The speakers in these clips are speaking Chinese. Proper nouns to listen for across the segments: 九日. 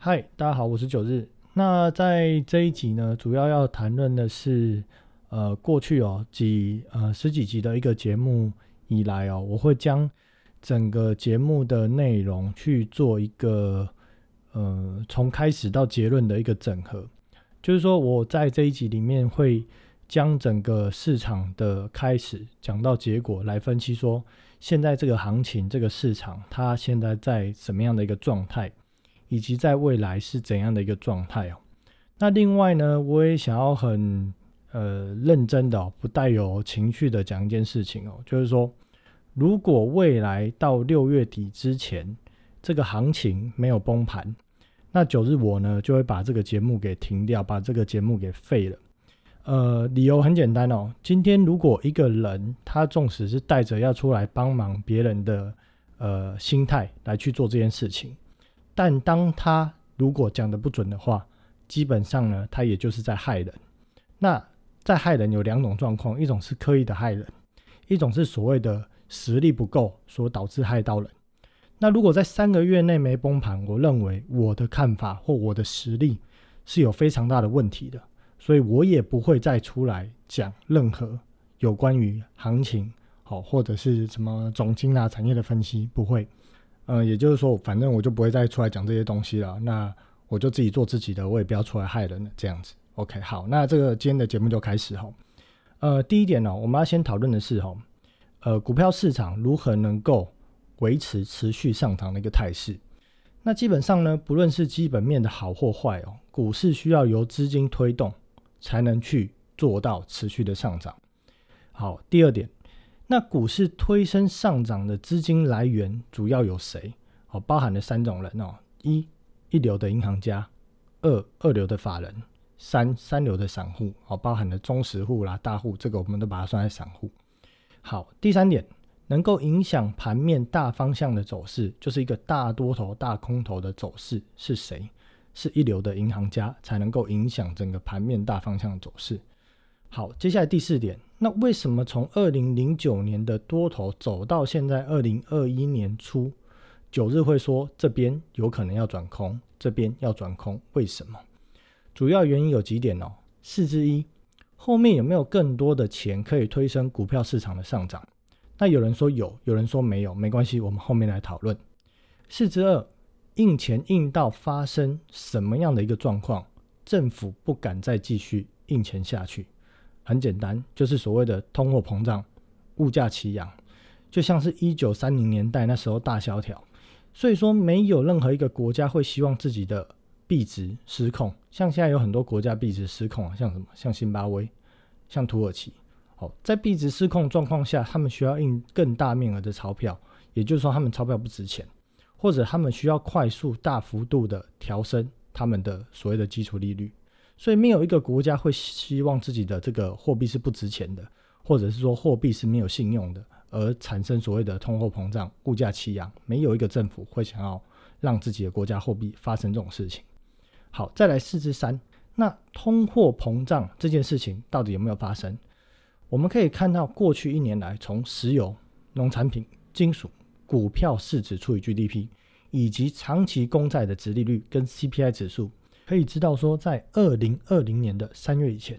嗨，大家好，我是九日。那在这一集呢，主要要谈论的是过去十几集的一个节目以来我会将整个节目的内容去做一个从开始到结论的一个整合。就是说我在这一集里面会将整个市场的开始讲到结果来分析，说现在这个行情这个市场它现在在什么样的一个状态，以及在未来是怎样的一个状态。那另外呢，我也想要很认真的不带有情绪的讲一件事情就是说，如果未来到6月底之前这个行情没有崩盘，那九日我呢就会把这个节目给停掉，把这个节目给废了。理由很简单今天如果一个人他纵使是带着要出来帮忙别人的心态来去做这件事情，但当他如果讲得不准的话，基本上呢他也就是在害人。那在害人有两种状况，一种是刻意的害人，一种是所谓的实力不够所导致害到人。那如果在3个月内没崩盘，我认为我的看法或我的实力是有非常大的问题的，所以我也不会再出来讲任何有关于行情或者是什么总经产业的分析，不会。也就是说反正我就不会再出来讲这些东西了，那我就自己做自己的，我也不要出来害人了，这样子。 OK， 好，那这个今天的节目就开始第一点我们要先讨论的是股票市场如何能够维持持续上涨的一个态势。那基本上呢，不论是基本面的好或坏股市需要由资金推动才能去做到持续的上涨。好，第二点，那股市推升上涨的资金来源主要有谁？包含了3种人一流的银行家，二流的法人，三流的散户包含了中实户大户，这个我们都把它算在散户。好，第三点，能够影响盘面大方向的走势，就是一个大多头大空头的走势是谁？是一流的银行家才能够影响整个盘面大方向的走势。好，接下来第4点，那为什么从2009年的多头走到现在2021年初，九日会说这边有可能要转空，这边要转空，为什么？主要原因有几点4之1，后面有没有更多的钱可以推升股票市场的上涨？那有人说有，有人说没有，没关系，我们后面来讨论。4之2，印钱印到发生什么样的一个状况，政府不敢再继续印钱下去？很简单，就是所谓的通货膨胀，物价齐扬，就像是1930年代那时候大萧条。所以说没有任何一个国家会希望自己的币值失控，像现在有很多国家币值失控像什么，像辛巴威，像土耳其在币值失控状况下，他们需要印更大面额的钞票，也就是说他们钞票不值钱，或者他们需要快速大幅度的调升他们的所谓的基础利率。所以没有一个国家会希望自己的这个货币是不值钱的，或者是说货币是没有信用的，而产生所谓的通货膨胀，物价齐扬，没有一个政府会想要让自己的国家货币发生这种事情。好，再来4之3，那通货膨胀这件事情到底有没有发生？我们可以看到过去1年来，从石油、农产品、金属、股票市值除以 GDP 以及长期公债的殖利率跟 CPI 指数，可以知道说在2020年的3月以前，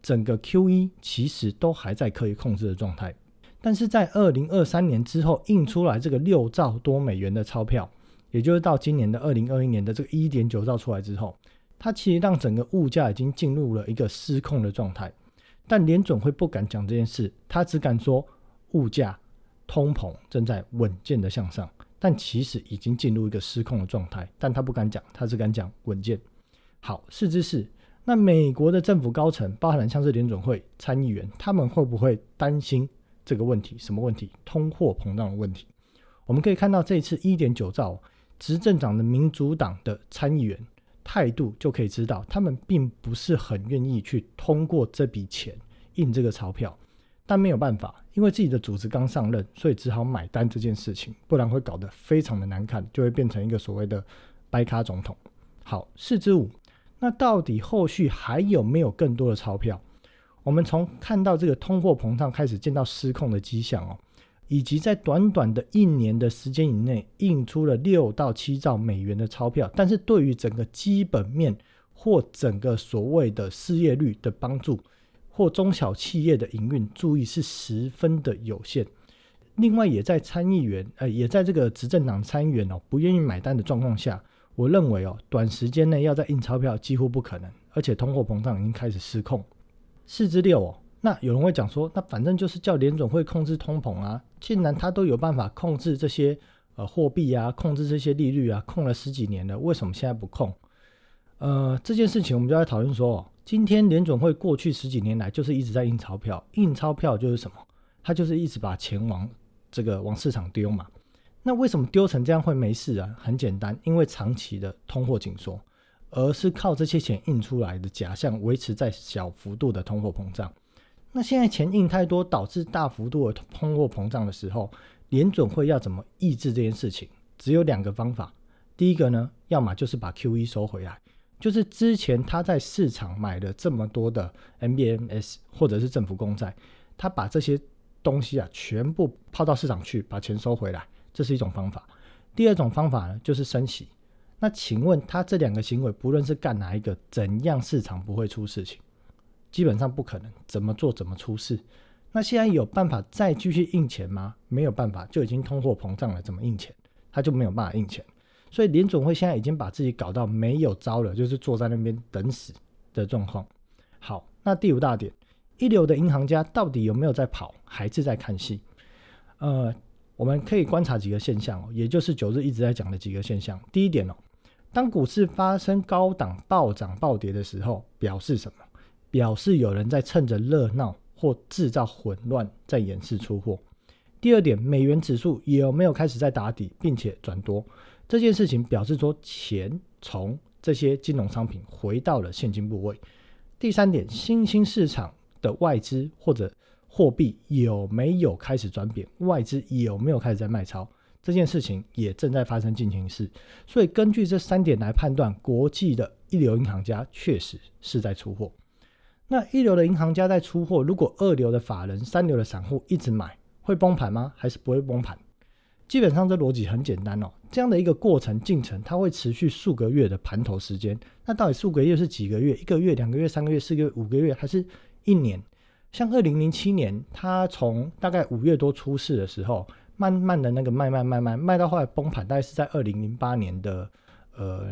整个 QE 其实都还在可以控制的状态。但是在2023年之后印出来这个$6兆多的钞票，也就是到今年的2021年的这个 1.9 兆出来之后，它其实让整个物价已经进入了一个失控的状态。但联准会不敢讲这件事，他只敢说物价通膨正在稳健的向上，但其实已经进入一个失控的状态，但他不敢讲，他只敢讲稳健。好，4之4，那美国的政府高层，包含像是联准会、参议员，他们会不会担心这个问题？什么问题？通货膨胀的问题。我们可以看到这一次 1.9 兆执政党的民主党的参议员态度就可以知道，他们并不是很愿意去通过这笔钱印这个钞票，但没有办法，因为自己的组织刚上任，所以只好买单这件事情，不然会搞得非常的难看，就会变成一个所谓的白卡总统。好，4之5，那到底后续还有没有更多的钞票？我们从看到这个通货膨胀开始见到失控的迹象以及在短短的1年的时间以内印出了6到7兆美元的钞票，但是对于整个基本面或整个所谓的失业率的帮助或中小企业的营运注意是十分的有限。另外也在这个执政党参议员不愿意买单的状况下，我认为短时间内要再印钞票几乎不可能，而且通货膨胀已经开始失控。4-6那有人会讲说，那反正就是叫联准会控制通膨啊，既然他都有办法控制这些货币啊，控制这些利率啊，控了10几年了，为什么现在不控？这件事情我们就在讨论说今天联准会过去10几年来就是一直在印钞票，印钞票就是什么？他就是一直把钱往市场丢嘛。那为什么丢成这样会没事啊？很简单，因为长期的通货紧缩，而是靠这些钱印出来的假象维持在小幅度的通货膨胀。那现在钱印太多导致大幅度的通货膨胀的时候，联准会要怎么抑制这件事情？只有2个方法。第一个呢，要么就是把 QE 收回来，就是之前他在市场买了这么多的 MBS 或者是政府公债，他把这些东西全部抛到市场去，把钱收回来，这是一种方法。第2种方法呢，就是升息。那请问他这2个行为不论是干哪一个，怎样市场不会出事情？基本上不可能，怎么做怎么出事。那现在有办法再继续印钱吗？没有办法，就已经通货膨胀了，怎么印钱？他就没有办法印钱。所以联准会现在已经把自己搞到没有招了，就是坐在那边等死的状况。好，那第5大点，一流的银行家到底有没有在跑，还是在看戏？我们可以观察几个现象也就是9日一直在讲的几个现象。第一点当股市发生高档暴涨暴跌的时候，表示什么？表示有人在趁着热闹或制造混乱，在掩饰出货。第2点，美元指数有没有开始在打底并且转多？这件事情表示说钱从这些金融商品回到了现金部位。第3点，新兴市场的外资或者货币有没有开始转贬，外资有没有开始在卖超，这件事情也正在发生进行式。所以根据这3点来判断，国际的一流银行家确实是在出货。那一流的银行家在出货，如果2流的法人、3流的散户一直买，会崩盘吗？还是不会崩盘？基本上这逻辑很简单这样的一个过程进程，它会持续数个月的盘头时间。那到底数个月是几个月？1个月、2个月、3个月、4个月、5个月，还是1年？像2007年，它从大概5月多出事的时候，慢慢的那个卖到后来崩盘，大概是在2008年的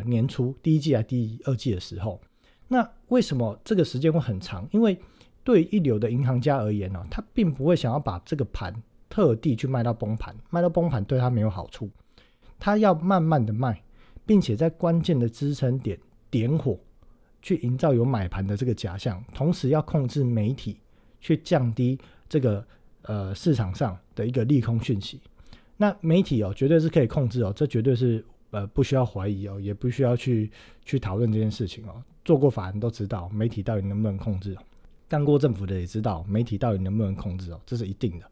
年初第一季还第二季的时候。那为什么这个时间会很长？因为对一流的银行家而言他并不会想要把这个盘特地去卖到崩盘，卖到崩盘对他没有好处，他要慢慢的卖，并且在关键的支撑点点火，去营造有买盘的这个假象，同时要控制媒体，去降低这个市场上的一个利空讯息。那媒体绝对是可以控制这绝对是不需要怀疑也不需要去讨论这件事情做过法人都知道媒体到底能不能控制干过政府的也知道媒体到底能不能控制这是一定的。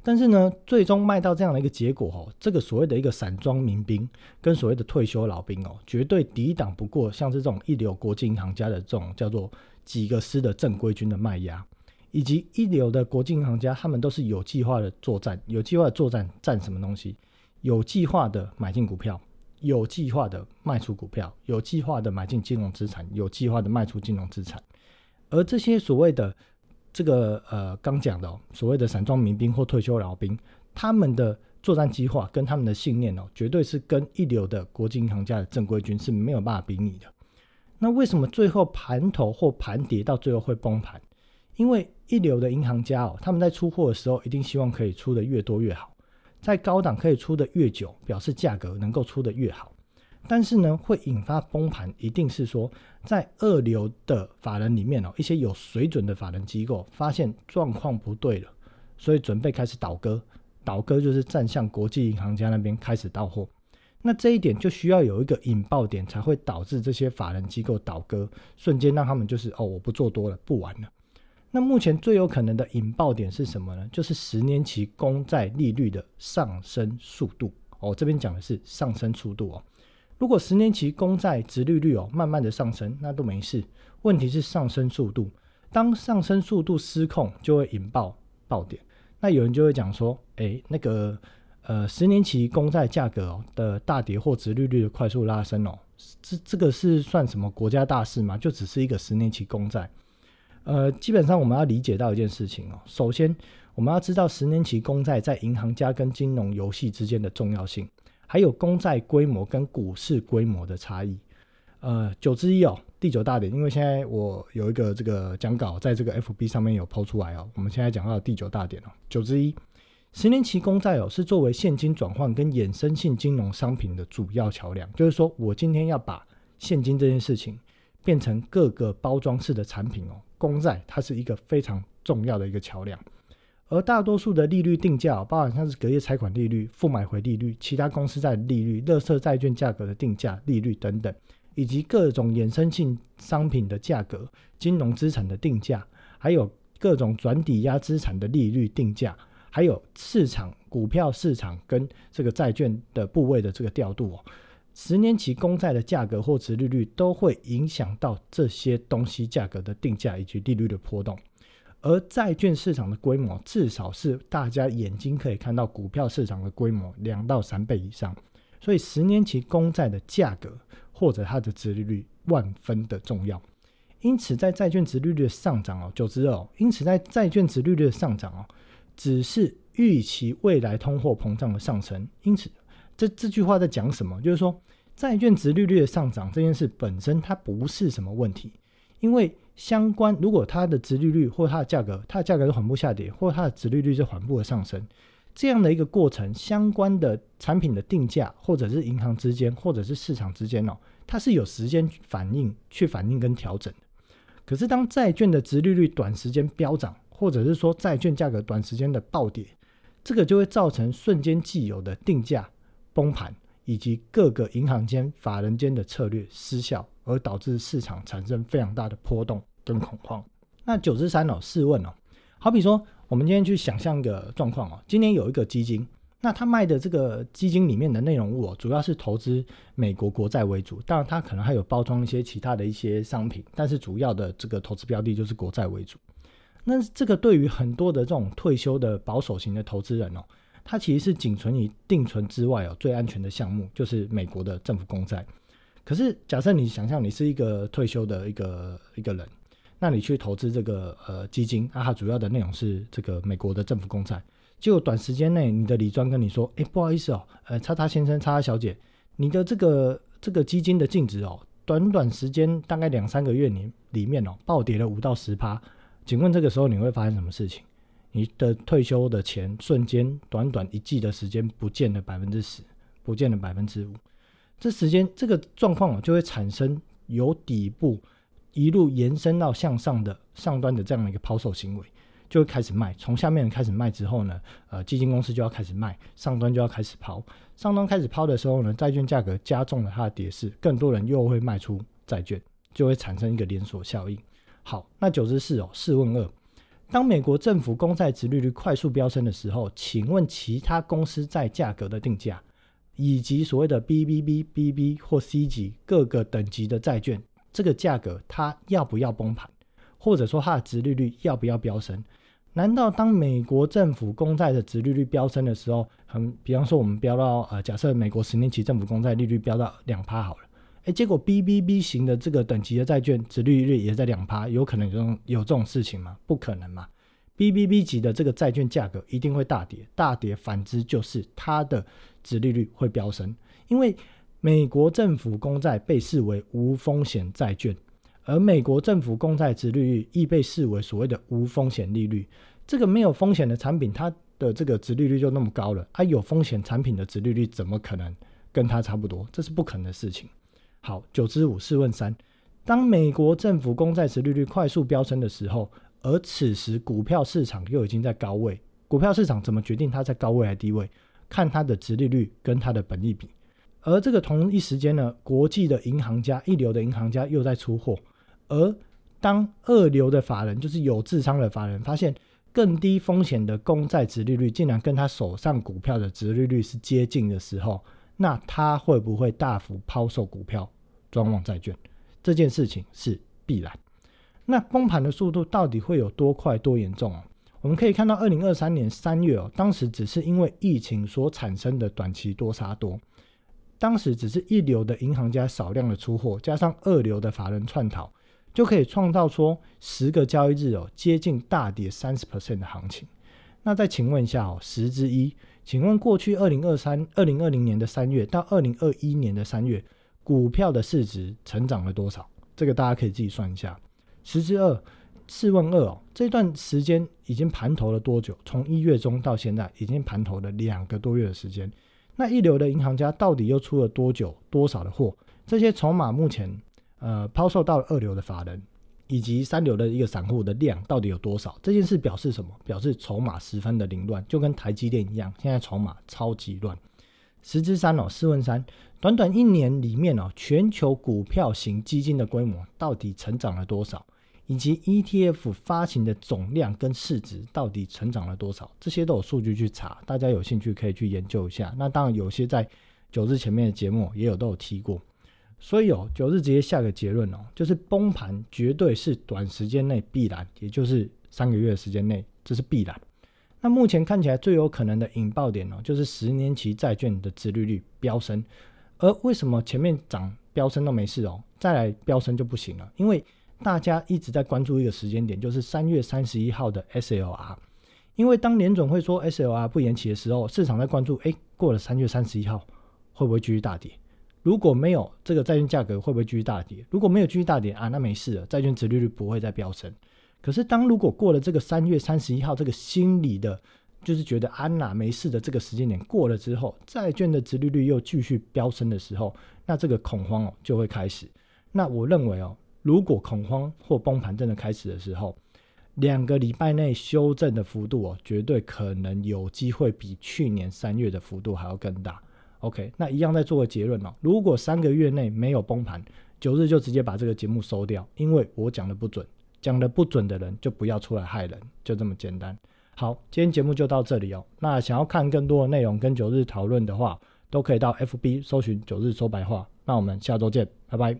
但是呢，最终卖到这样的一个结果这个所谓的一个散装民兵跟所谓的退休老兵绝对抵挡不过像是这种一流国际银行家的这种叫做几个师的正规军的卖压，以及一流的国际银行家他们都是有计划的作战，有计划的作战战什么东西？有计划的买进股票，有计划的卖出股票，有计划的买进金融资产，有计划的卖出金融资产。而这些所谓的这个刚讲的所谓的散装民兵或退休老兵，他们的作战计划跟他们的信念绝对是跟一流的国际银行家的正规军是没有办法比拟的。那为什么最后盘头或盘跌到最后会崩盘？因为一流的银行家他们在出货的时候一定希望可以出的越多越好，在高档可以出的越久，表示价格能够出的越好。但是呢，会引发崩盘一定是说在2流的法人里面一些有水准的法人机构发现状况不对了，所以准备开始倒戈，倒戈就是站向国际银行家那边开始到货。那这一点就需要有一个引爆点才会导致这些法人机构倒戈，瞬间让他们就是我不做多了，不玩了。那目前最有可能的引爆点是什么呢？就是10年期公债利率的上升速度这边讲的是上升速度如果10年期公债殖利率慢慢的上升，那都没事，问题是上升速度，当上升速度失控就会引爆爆点。那有人就会讲说，哎，那个十年期公债价格的大跌或殖利率的快速拉升哦，这个是算什么国家大事吗？就只是一个十年期公债。基本上我们要理解到一件事情哦，首先我们要知道十年期公债在银行家跟金融游戏之间的重要性，还有公债规模跟股市规模的差异。九之一哦，第九大点，因为现在我有一个这个讲稿在这个 FB 上面有抛出来哦，我们现在讲到第九大点哦，九之一，十年期公债哦是作为现金转换跟衍生性金融商品的主要桥梁，就是说我今天要把现金这件事情变成各个包装式的产品哦，公债它是一个非常重要的一个桥梁。而大多数的利率定价，包含像是隔夜拆款利率、负买回利率、其他公司债利率、垃圾债券价格的定价利率等等，以及各种衍生性商品的价格、金融资产的定价，还有各种转抵押资产的利率定价，还有市场股票市场跟这个债券的部位的这个调度哦。十年期公债的价格或殖利率都会影响到这些东西价格的定价以及利率的波动，而债券市场的规模至少是大家眼睛可以看到股票市场的规模2到3倍以上，所以十年期公债的价格或者它的殖利率万分的重要。因此在债券殖利率的上涨哦，9之2，因此在债券殖利率的上涨哦，只是预期未来通货膨胀的上升，因此这句话在讲什么，就是说债券殖利率的上涨这件事本身它不是什么问题，因为相关如果它的殖利率或它的价格就缓步下跌，或它的殖利率就缓步的上升，这样的一个过程，相关的产品的定价或者是银行之间或者是市场之间哦，它是有时间反应跟调整的。可是当债券的殖利率短时间飙涨，或者是说债券价格短时间的暴跌，这个就会造成瞬间既有的定价崩盘，以及各个银行间法人间的策略失效，而导致市场产生非常大的波动跟恐慌。那9之3哦，试问哦，好比说我们今天去想象个状况哦，今天有一个基金，那他卖的这个基金里面的内容物哦，主要是投资美国国债为主，当然他可能还有包装一些其他的一些商品，但是主要的这个投资标的就是国债为主。那这个对于很多的这种退休的保守型的投资人哦，它其实是仅存于定存之外哦，最安全的项目就是美国的政府公债。可是假设你想象你是一个退休的一个人，那你去投资这个基金啊，它主要的内容是这个美国的政府公债，结果短时间内你的理专跟你说，哎，不好意思哦，叉叉先生叉叉小姐，你的这个基金的净值哦，短时间大概2-3个月里面哦，暴跌了5到10%，请问这个时候你会发生什么事情？你的退休的钱瞬间短一季的时间不见了10%，不见了5%，这个状况就会产生由底部一路延伸到向上的上端的这样的一个抛售行为，就会开始卖，从下面开始卖之后呢，基金公司就要开始卖，上端就要开始抛，上端开始抛的时候呢，债券价格加重了它的跌势，更多人又会卖出债券，就会产生一个连锁效应。好，那9之4哦，试问2。当美国政府公债殖利率快速飙升的时候，请问其他公司债价格的定价，以及所谓的 BBB、BB 或 C 级各个等级的债券，这个价格它要不要崩盘，或者说它的殖利率要不要飙升？难道当美国政府公债的殖利率飙升的时候，比方说我们飙到假设美国十年期政府公债利率飙到 2% 好了，结果 BBB 型的这个等级的债券殖利率也在 2%， 有可能有这种事情吗？不可能嘛。BBB 级的这个债券价格一定会大跌，反之就是它的殖利率会飙升，因为美国政府公债被视为无风险债券，而美国政府公债殖利率亦被视为所谓的无风险利率，这个没有风险的产品它的这个殖利率就那么高了，有风险产品的殖利率怎么可能跟它差不多？这是不可能的事情。好，9之5，试问3。当美国政府公债殖利率快速飙升的时候，而此时股票市场又已经在高位，股票市场怎么决定它在高位还低位？看它的殖利率跟它的本益比。而这个同一时间呢，国际的银行家，一流的银行家又在出货，而当二流的法人，就是有智商的法人，发现更低风险的公债殖利率竟然跟他手上股票的殖利率是接近的时候，那他会不会大幅抛售股票转往债券？这件事情是必然。那崩盘的速度到底会有多快多严重？我们可以看到2023年3月哦，当时只是因为疫情所产生的短期多杀多，当时只是一流的银行家少量的出货，加上二流的法人串逃，就可以创造出10个交易日哦，接近大跌 30% 的行情。那再请问一下哦，10之1，请问过去2020年的3月到2021年的3月，股票的市值成长了多少？这个大家可以自己算一下。10之2，试问2哦，这段时间已经盘头了多久？从1月中到现在已经盘头了2个多月的时间。那一流的银行家到底又出了多久多少的货？这些筹码目前抛售到了2流的法人以及3流的一个散户的量到底有多少？这件事表示什么？表示筹码十分的凌乱，就跟台积电一样，现在筹码超级乱。10之3哦，试问3，短短一年里面哦，全球股票型基金的规模到底成长了多少？以及 ETF 发行的总量跟市值到底成长了多少，这些都有数据去查，大家有兴趣可以去研究一下。那当然有些在九日前面的节目也有都有提过，所以九日直接下个结论哦，就是崩盘绝对是短时间内必然，也就是3个月的时间内，这是必然。那目前看起来最有可能的引爆点哦，就是10年期债券的殖利率飙升，而为什么前面涨飙升都没事哦，再来飙升就不行了？因为大家一直在关注一个时间点，就是3月31号的 SLR。 因为当联准会说 SLR 不延期的时候，市场在关注过了3月31号会不会继续大跌，如果没有，这个债券价格会不会继续大跌，如果没有继续大跌那没事了，债券殖利率不会再飙升。可是当如果过了这个3月31号这个心理的就是觉得没事的这个时间点过了之后，债券的殖利率又继续飙升的时候，那这个恐慌就会开始。那我认为如果恐慌或崩盘真的开始的时候，2个礼拜内修正的幅度绝对可能有机会比去年3月的幅度还要更大。 OK， 那一样再做个结论如果3个月内没有崩盘，9日就直接把这个节目收掉，因为我讲的不准，讲的不准的人就不要出来害人，就这么简单。好，今天节目就到这里那想要看更多的内容跟9日讨论的话，都可以到 FB 搜寻9日说白话。那我们下周见，拜拜。